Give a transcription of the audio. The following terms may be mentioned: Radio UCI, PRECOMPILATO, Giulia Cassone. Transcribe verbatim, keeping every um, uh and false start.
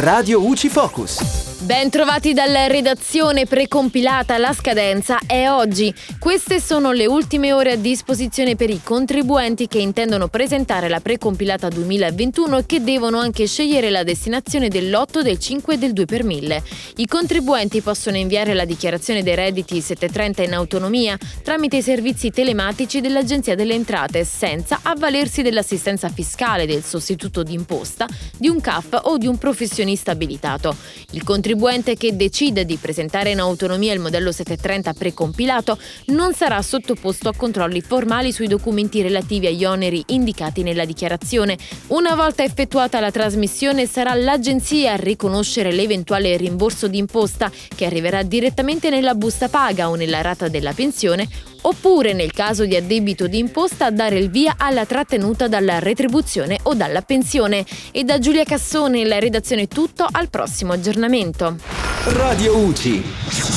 Radio U C I Focus. Ben trovati dalla redazione precompilata, la scadenza è oggi. Queste sono le ultime ore a disposizione per i contribuenti che intendono presentare la precompilata duemilaventuno e che devono anche scegliere la destinazione dell'otto, del cinque e del due per mille. I contribuenti possono inviare la dichiarazione dei redditi settecentotrenta in autonomia tramite i servizi telematici dell'Agenzia delle Entrate, senza avvalersi dell'assistenza fiscale, del sostituto d'imposta, di un C A F o di un professionista abilitato. Il contribuente Il contribuente che decide di presentare in autonomia il modello settecentotrenta precompilato non sarà sottoposto a controlli formali sui documenti relativi agli oneri indicati nella dichiarazione. Una volta effettuata la trasmissione sarà l'agenzia a riconoscere l'eventuale rimborso d'imposta, che arriverà direttamente nella busta paga o nella rata della pensione, oppure nel caso di addebito di imposta a dare il via alla trattenuta dalla retribuzione o dalla pensione. E da Giulia Cassone, la redazione è tutto, al prossimo aggiornamento. Radio U C I.